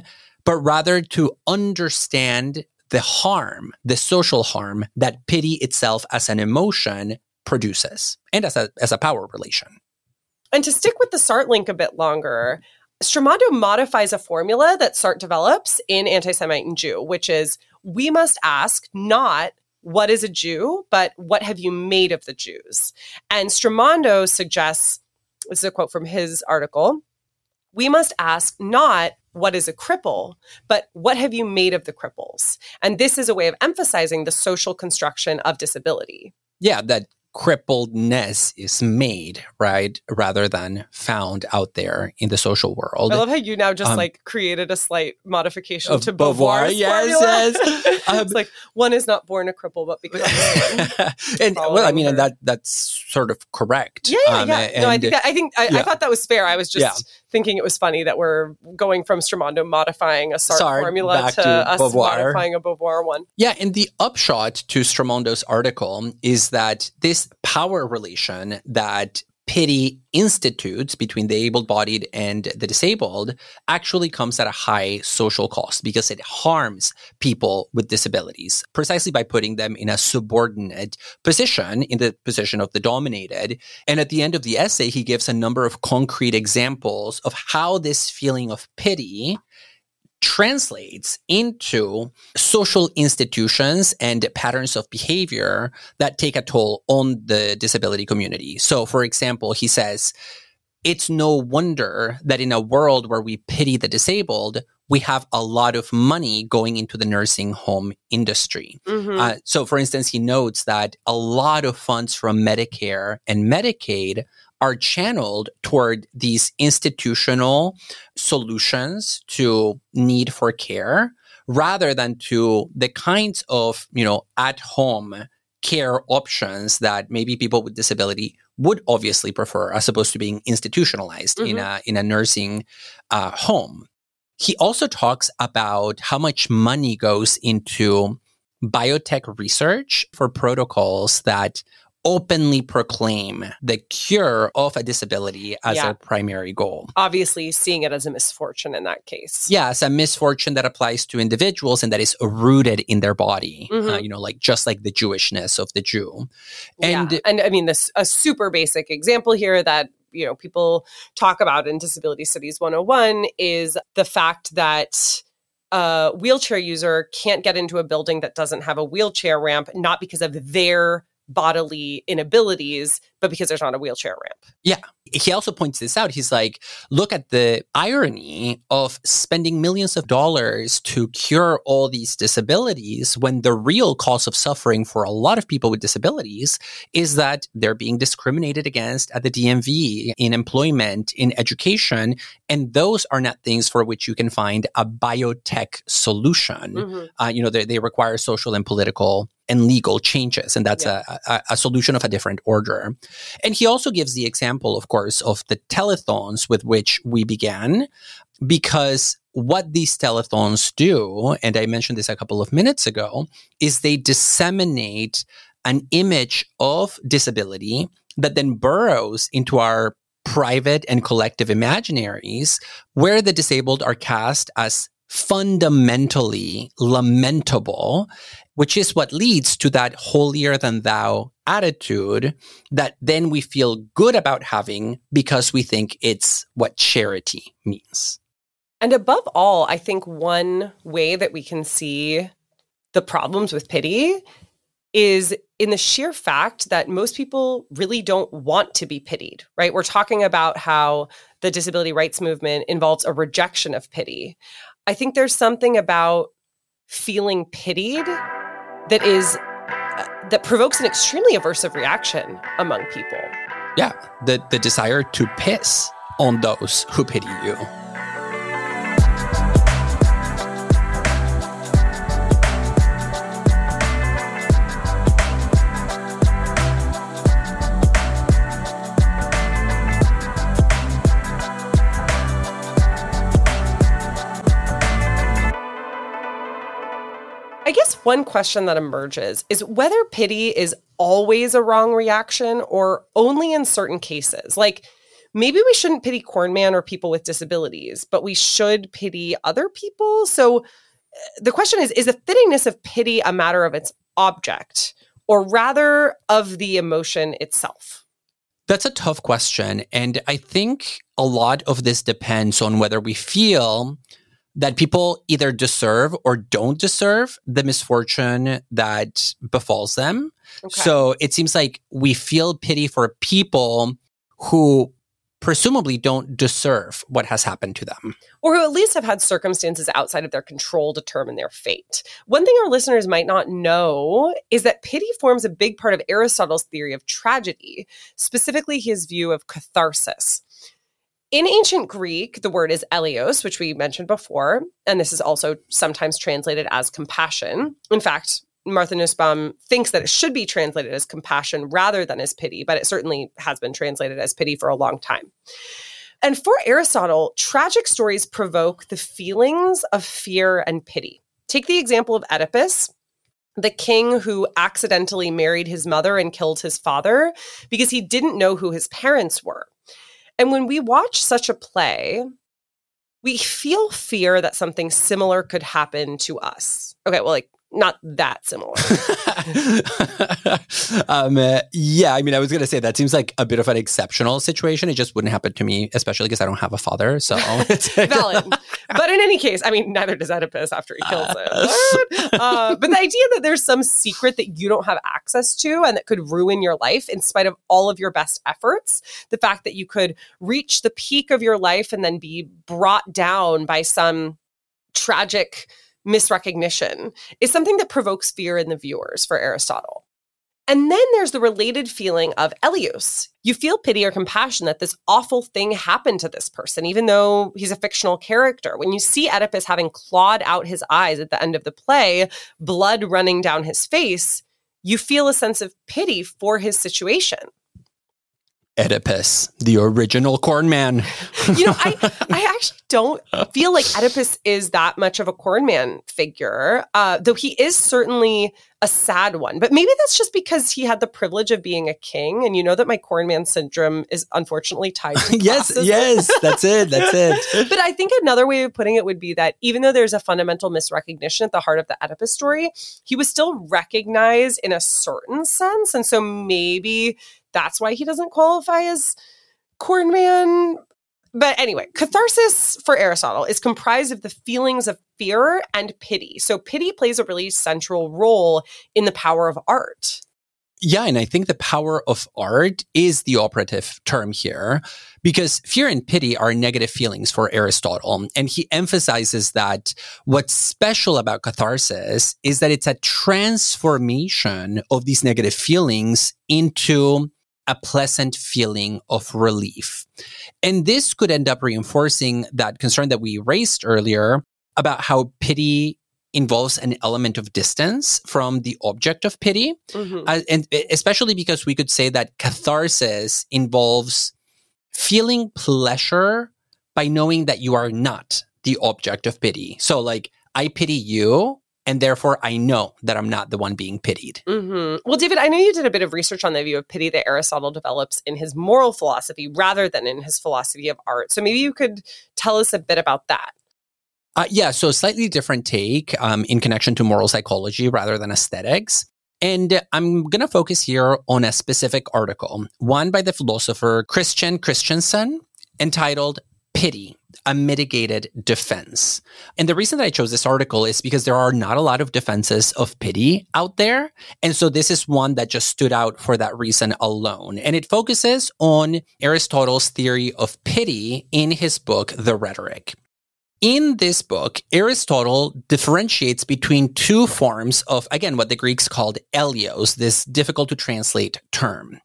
But rather to understand the harm, the social harm that pity itself as an emotion produces and as a power relation. And to stick with the Sartre link a bit longer, Stramondo modifies a formula that Sartre develops in Anti-Semite and Jew, which is we must ask not what is a Jew, but what have you made of the Jews? And Stramondo suggests, this is a quote from his article, we must ask not what is a cripple, but what have you made of the cripples? And this is a way of emphasizing the social construction of disability. Yeah, that crippledness is made, right? Rather than found out there in the social world. I love how you now just created a slight modification of to Beauvoir. Yes, yes. It's like one is not born a cripple, but becomes a and well, I mean, and that's sort of correct. Yeah, yeah. No, I thought that was fair. I was just thinking it was funny that we're going from Stramondo modifying a Sartre formula to us Beauvoir. Modifying a Beauvoir one. Yeah, and the upshot to Stramondo's article is that this power relation that pity institutes between the able-bodied and the disabled actually comes at a high social cost because it harms people with disabilities, precisely by putting them in a subordinate position, in the position of the dominated. And at the end of the essay, he gives a number of concrete examples of how this feeling of pity translates into social institutions and patterns of behavior that take a toll on the disability community. So, for example, he says, it's no wonder that in a world where we pity the disabled, we have a lot of money going into the nursing home industry. Mm-hmm. So, for instance, he notes that a lot of funds from Medicare and Medicaid are channeled toward these institutional solutions to need for care rather than to the kinds of, at-home care options that maybe people with disability would obviously prefer as opposed to being institutionalized mm-hmm. in a nursing home. He also talks about how much money goes into biotech research for protocols that openly proclaim the cure of a disability as their primary goal. Obviously, seeing it as a misfortune in that case. Yes, a misfortune that applies to individuals and that is rooted in their body, just like the Jewishness of the Jew. And I mean, this a super basic example here that people talk about in Disability Studies 101 is the fact that a wheelchair user can't get into a building that doesn't have a wheelchair ramp, not because of their bodily inabilities, but because there's not a wheelchair ramp. Yeah. He also points this out. He's like, look at the irony of spending millions of dollars to cure all these disabilities when the real cause of suffering for a lot of people with disabilities is that they're being discriminated against at the DMV, in employment, in education. And those are not things for which you can find a biotech solution. They require social and political and legal changes. And that's a solution of a different order. And he also gives the example, of course, of the telethons with which we began, because what these telethons do, and I mentioned this a couple of minutes ago, is they disseminate an image of disability that then burrows into our private and collective imaginaries, where the disabled are cast as fundamentally lamentable, which is what leads to that holier-than-thou attitude that then we feel good about having because we think it's what charity means. And above all, I think one way that we can see the problems with pity is in the sheer fact that most people really don't want to be pitied, right? We're talking about how the disability rights movement involves a rejection of pity. I think there's something about feeling pitied that provokes an extremely aversive reaction among people. Yeah, the desire to piss on those who pity you. I guess one question that emerges is whether pity is always a wrong reaction or only in certain cases. Like, maybe we shouldn't pity Corn Man or people with disabilities, but we should pity other people. So the question is the fittingness of pity a matter of its object or rather of the emotion itself? That's a tough question. And I think a lot of this depends on whether we feel that people either deserve or don't deserve the misfortune that befalls them. Okay. So it seems like we feel pity for people who presumably don't deserve what has happened to them. Or who at least have had circumstances outside of their control determine their fate. One thing our listeners might not know is that pity forms a big part of Aristotle's theory of tragedy, specifically his view of catharsis. In ancient Greek, the word is elios, which we mentioned before, and this is also sometimes translated as compassion. In fact, Martha Nussbaum thinks that it should be translated as compassion rather than as pity, but it certainly has been translated as pity for a long time. And for Aristotle, tragic stories provoke the feelings of fear and pity. Take the example of Oedipus, the king who accidentally married his mother and killed his father because he didn't know who his parents were. And when we watch such a play, we feel fear that something similar could happen to us. Okay, well, not that similar. I was going to say that seems like a bit of an exceptional situation. It just wouldn't happen to me, especially because I don't have a father, so. Valid. But in any case, neither does Oedipus after he kills it. But the idea that there's some secret that you don't have access to and that could ruin your life in spite of all of your best efforts, the fact that you could reach the peak of your life and then be brought down by some tragic misrecognition is something that provokes fear in the viewers for Aristotle. And then there's the related feeling of elios. You feel pity or compassion that this awful thing happened to this person, even though he's a fictional character. When you see Oedipus having clawed out his eyes at the end of the play, blood running down his face, you feel a sense of pity for his situation. Oedipus, the original Corn Man. You know, I actually don't feel like Oedipus is that much of a Corn Man figure, though he is certainly a sad one. But maybe that's just because he had the privilege of being a king. And you know that my Corn Man syndrome is unfortunately tied to classism. Yes, that's it. But I think another way of putting it would be that even though there's a fundamental misrecognition at the heart of the Oedipus story, he was still recognized in a certain sense. And so maybe that's why he doesn't qualify as Corn Man. But anyway, catharsis for Aristotle is comprised of the feelings of fear and pity. So pity plays a really central role in the power of art. Yeah, and I think the power of art is the operative term here, because fear and pity are negative feelings for Aristotle. And he emphasizes that what's special about catharsis is that it's a transformation of these negative feelings into a pleasant feeling of relief. And this could end up reinforcing that concern that we raised earlier about how pity involves an element of distance from the object of pity. Mm-hmm. And especially because we could say that catharsis involves feeling pleasure by knowing that you are not the object of pity. So like, I pity you, and therefore, I know that I'm not the one being pitied. Mm-hmm. Well, David, I know you did a bit of research on the view of pity that Aristotle develops in his moral philosophy rather than in his philosophy of art. So maybe you could tell us a bit about that. So slightly different take in connection to moral psychology rather than aesthetics. And I'm going to focus here on a specific article, one by the philosopher Kristján Kristjánsson, entitled Pity, a Mitigated Defense. And the reason that I chose this article is because there are not a lot of defenses of pity out there. And so this is one that just stood out for that reason alone. And it focuses on Aristotle's theory of pity in his book, The Rhetoric. In this book, Aristotle differentiates between two forms of, again, what the Greeks called elios, this difficult to translate term.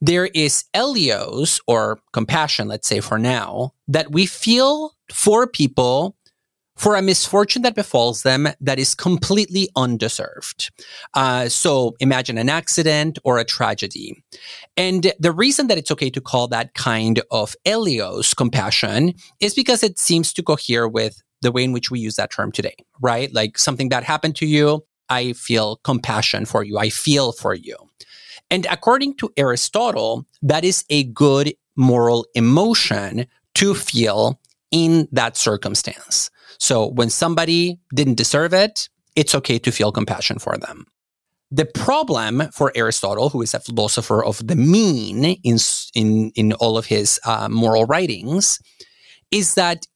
There is elios, or compassion, let's say for now, that we feel for people for a misfortune that befalls them that is completely undeserved. So imagine an accident or a tragedy. And the reason that it's okay to call that kind of elios compassion is because it seems to cohere with the way in which we use that term today, right? Like, something bad happened to you, I feel compassion for you, I feel for you. And according to Aristotle, that is a good moral emotion to feel in that circumstance. So when somebody didn't deserve it, it's okay to feel compassion for them. The problem for Aristotle, who is a philosopher of the mean in all of his moral writings, is that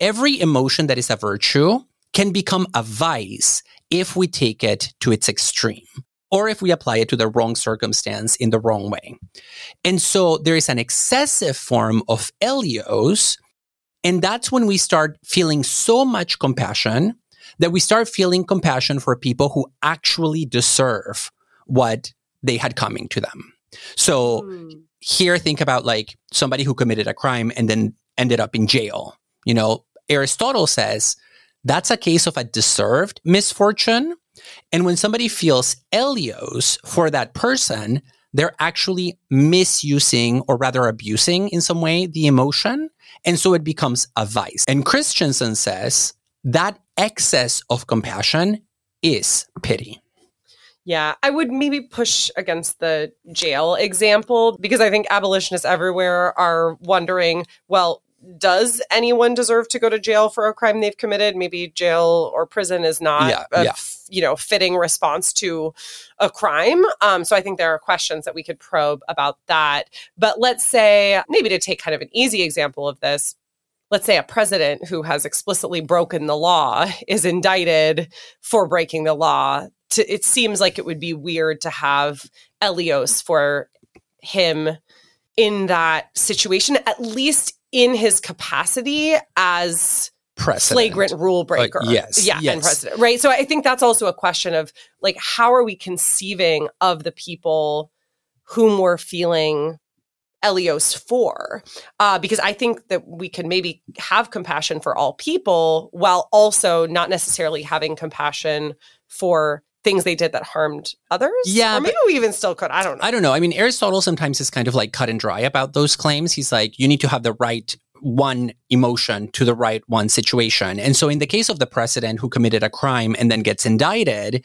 every emotion that is a virtue can become a vice if we take it to its extreme, or if we apply it to the wrong circumstance in the wrong way. And so there is an excessive form of elios, and that's when we start feeling so much compassion that we start feeling compassion for people who actually deserve what they had coming to them. So here, think about like somebody who committed a crime and then ended up in jail. You know, Aristotle says that's a case of a deserved misfortune. And when somebody feels elios for that person, they're actually misusing, or rather abusing in some way, the emotion. And so it becomes a vice. And Kristjánsson says that excess of compassion is pity. Yeah, I would maybe push against the jail example, because I think abolitionists everywhere are wondering, well, does anyone deserve to go to jail for a crime they've committed? Maybe jail or prison is not fitting response to a crime. So I think there are questions that we could probe about that. But let's say, maybe to take kind of an easy example of this, let's say a president who has explicitly broken the law is indicted for breaking the law. It seems like it would be weird to have elios for him in that situation, at least in his capacity as precedent. Flagrant rule breaker. Yes. And precedent, right? So I think that's also a question of, like, how are we conceiving of the people whom we're feeling elios for? Because I think that we can maybe have compassion for all people while also not necessarily having compassion for things they did that harmed others? Yeah. Or maybe we even still could. I don't know. I don't know. I mean, Aristotle sometimes is kind of like cut and dry about those claims. He's like, you need to have the right one emotion to the right one situation. And so in the case of the president who committed a crime and then gets indicted,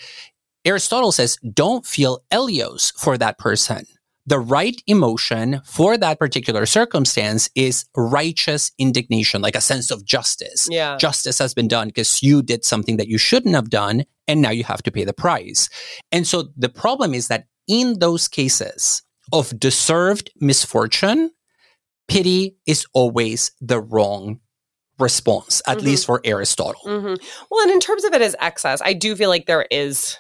Aristotle says, don't feel elios for that person. The right emotion for that particular circumstance is righteous indignation, like a sense of justice. Yeah. Justice has been done because you did something that you shouldn't have done, and now you have to pay the price. And so the problem is that in those cases of deserved misfortune, pity is always the wrong response, at least for Aristotle. Well, and in terms of it as excess, I do feel like there is...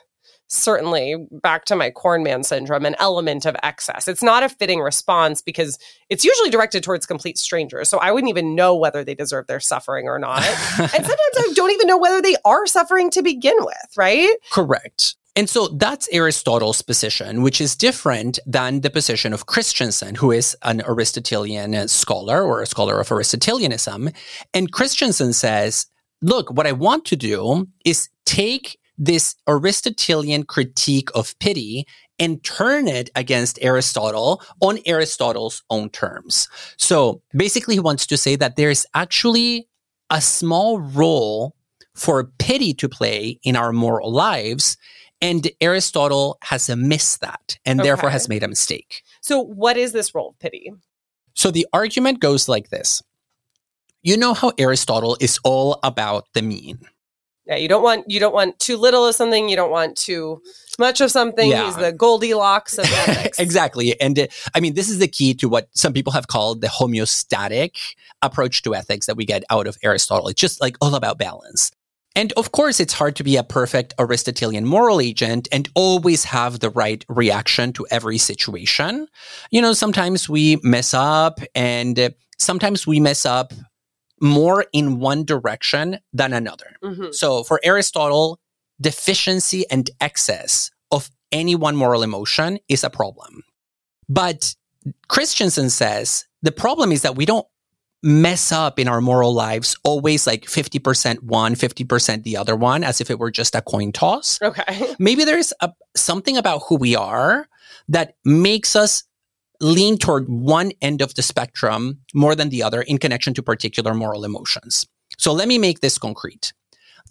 certainly, back to my Corn Man syndrome, an element of excess. It's not a fitting response because it's usually directed towards complete strangers. So I wouldn't even know whether they deserve their suffering or not. And sometimes I don't even know whether they are suffering to begin with, right? Correct. And so that's Aristotle's position, which is different than the position of Kristjánsson, who is an Aristotelian scholar or a scholar of Aristotelianism. And Kristjánsson says, look, what I want to do is take this Aristotelian critique of pity and turn it against Aristotle on Aristotle's own terms. So basically, he wants to say that there is actually a small role for pity to play in our moral lives, and Aristotle has missed that and therefore has made a mistake. So what is this role of pity? So the argument goes like this. You know how Aristotle is all about the mean. Yeah, you don't want too little of something. You don't want too much of something. Yeah. He's the Goldilocks of ethics. Exactly. And I mean, this is the key to what some people have called the homeostatic approach to ethics that we get out of Aristotle. It's just like all about balance. And of course, it's hard to be a perfect Aristotelian moral agent and always have the right reaction to every situation. You know, sometimes we mess up, and sometimes we mess up more in one direction than another. So for Aristotle, deficiency and excess of any one moral emotion is a problem. But Kristjánsson says the problem is that we don't mess up in our moral lives always like 50% one, 50% the other one, as if it were just a coin toss. Okay. Maybe there's something about who we are that makes us lean toward one end of the spectrum more than the other in connection to particular moral emotions. So let me make this concrete.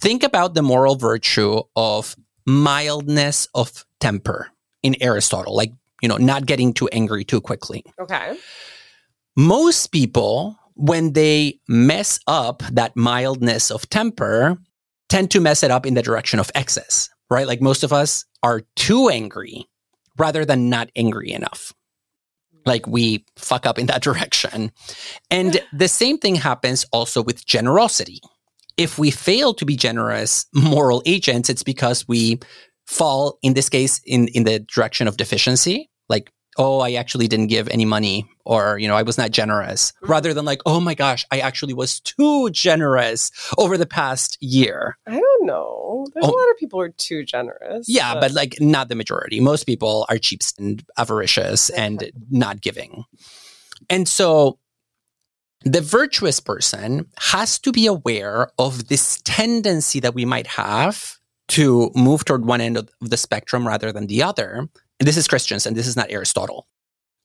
Think about the moral virtue of mildness of temper in Aristotle, like, you know, not getting too angry too quickly. Okay. Most people, when they mess up that mildness of temper, tend to mess it up in the direction of excess, right? Like most of us are too angry rather than not angry enough. Like we fuck up in that direction. And the same thing happens also with generosity. If we fail to be generous moral agents, it's because we fall, in this case, in the direction of deficiency. Like, oh, I actually didn't give any money, or, you know, I was not generous. Rather than like, oh my gosh, I actually was too generous over the past year. I don't know. There's a lot of people who are too generous. Yeah, but like not the majority. Most people are cheap and avaricious and not giving. And so the virtuous person has to be aware of this tendency that we might have to move toward one end of the spectrum rather than the other. And this is Kristjánsson, this is not Aristotle.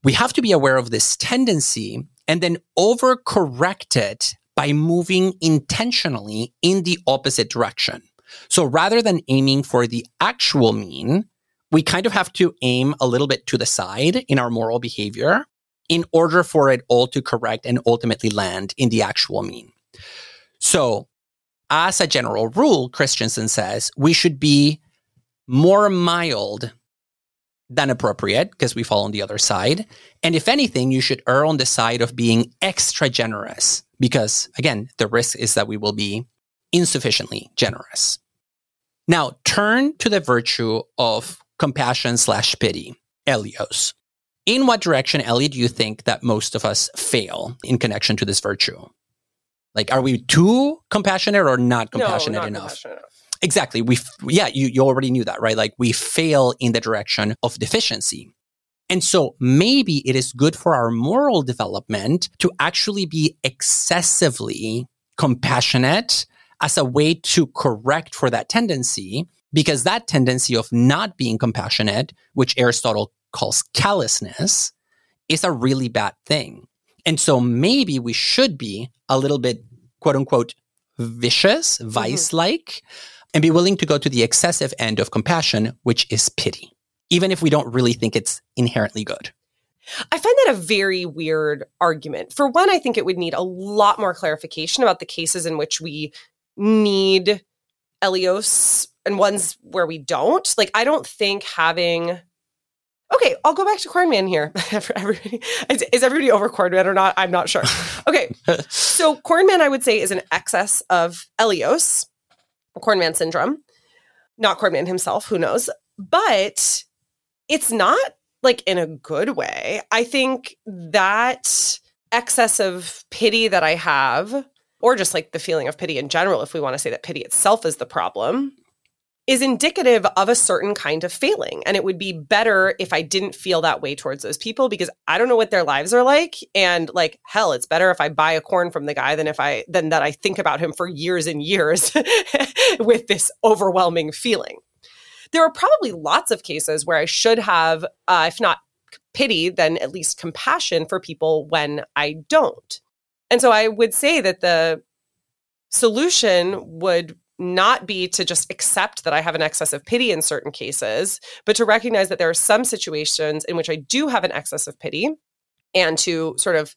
We have to be aware of this tendency and then overcorrect it by moving intentionally in the opposite direction. So rather than aiming for the actual mean, we kind of have to aim a little bit to the side in our moral behavior in order for it all to correct and ultimately land in the actual mean. So as a general rule, Kristjánsson says, we should be more mild than appropriate, because we fall on the other side. And if anything, you should err on the side of being extra generous, because again, the risk is that we will be insufficiently generous. Now, turn to the virtue of compassion/pity, Elios. In what direction, Ellie, do you think that most of us fail in connection to this virtue? Like, are we too compassionate or not compassionate enough? Exactly. You already knew that, right? Like we fail in the direction of deficiency. And so maybe it is good for our moral development to actually be excessively compassionate as a way to correct for that tendency, because that tendency of not being compassionate, which Aristotle calls callousness, is a really bad thing. And so maybe we should be a little bit, quote unquote, vicious, vice-like, and be willing to go to the excessive end of compassion, which is pity, even if we don't really think it's inherently good. I find that a very weird argument. For one, I think it would need a lot more clarification about the cases in which we need Elios and ones where we don't. Like, I don't think having... Okay, I'll go back to Corn Man here. Is everybody over Corn Man or not? I'm not sure. Okay, so Corn Man, I would say, is an excess of Elios, Corn Man syndrome. Not Corn Man himself, who knows? But it's not, like, in a good way. I think that excess of pity that I have, or just, like, the feeling of pity in general, if we want to say that pity itself is the problem, is indicative of a certain kind of failing. And it would be better if I didn't feel that way towards those people, because I don't know what their lives are like. And, like, hell, it's better if I buy a corn from the guy than that I think about him for years and years with this overwhelming feeling. There are probably lots of cases where I should have, if not pity, then at least compassion for people when I don't. And so I would say that the solution would not be to just accept that I have an excess of pity in certain cases, but to recognize that there are some situations in which I do have an excess of pity, and to sort of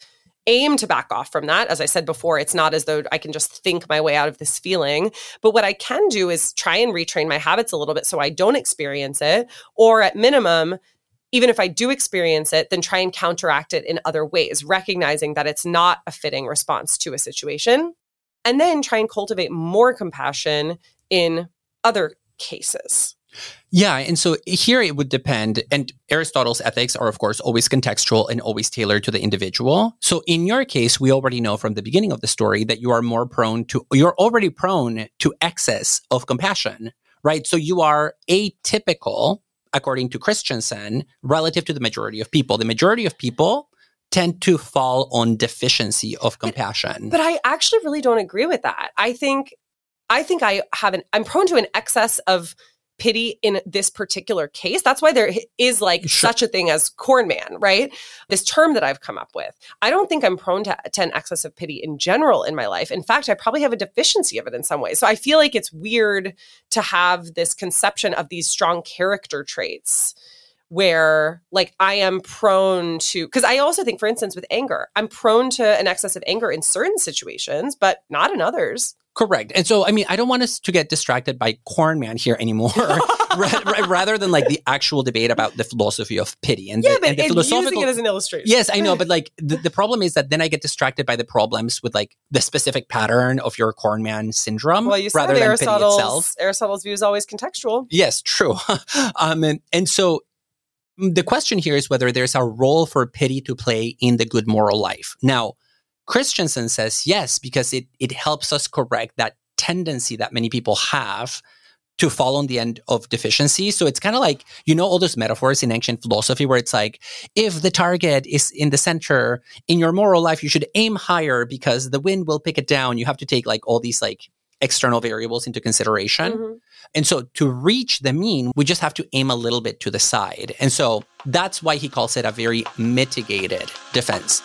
aim to back off from that. As I said before, it's not as though I can just think my way out of this feeling, but what I can do is try and retrain my habits a little bit so I don't experience it, or at minimum, even if I do experience it, then try and counteract it in other ways, recognizing that it's not a fitting response to a situation. And then try and cultivate more compassion in other cases. Yeah. And so here it would depend. And Aristotle's ethics are, of course, always contextual and always tailored to the individual. So in your case, we already know from the beginning of the story that you are already prone to excess of compassion, right? So you are atypical, according to Kristjánsson, relative to the majority of people. The majority of people tend to fall on deficiency of compassion. But I actually really don't agree with that. I think I'm prone to an excess of pity in this particular case. That's why there is, like, such a thing as Corn Man, right? This term that I've come up with. I don't think I'm prone to an excess of pity in general in my life. In fact, I probably have a deficiency of it in some way. So I feel like it's weird to have this conception of these strong character traits where, like, I am prone to, because I also think, for instance, with anger, I'm prone to an excess of anger in certain situations, but not in others. Correct. And so, I mean, I don't want us to get distracted by Corn Man here anymore, rather than, like, the actual debate about the philosophy of pity. And the philosophical... using it as an illustration. Yes, I know. But, like, the problem is that then I get distracted by the problems with, like, the specific pattern of your Corn Man syndrome, well, you said rather than pity itself. Aristotle's view is always contextual. Yes, true. And so... the question here is whether there's a role for pity to play in the good moral life. Now, Kristjánsson says yes, because it helps us correct that tendency that many people have to fall on the end of deficiency. So it's kind of like, you know, all those metaphors in ancient philosophy where it's like, if the target is in the center, in your moral life, you should aim higher because the wind will pick it down. You have to take, like, all these, like, external variables into consideration. Mm-hmm. And so to reach the mean, we just have to aim a little bit to the side. And so that's why he calls it a very mitigated defense.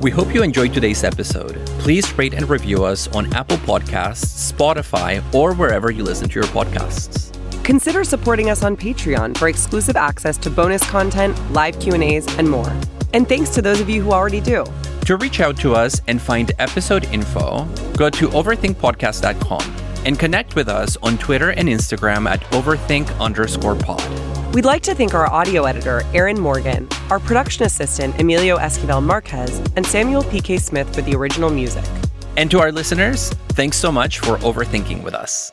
We hope you enjoyed today's episode. Please rate and review us on Apple Podcasts, Spotify, or wherever you listen to your podcasts. Consider supporting us on Patreon for exclusive access to bonus content, live Q&As, and more. And thanks to those of you who already do. To reach out to us and find episode info, go to overthinkpodcast.com and connect with us on Twitter and Instagram at overthink_pod. We'd like to thank our audio editor, Aaron Morgan, our production assistant, Emilio Esquivel-Marquez, and Samuel P.K. Smith for the original music. And to our listeners, thanks so much for overthinking with us.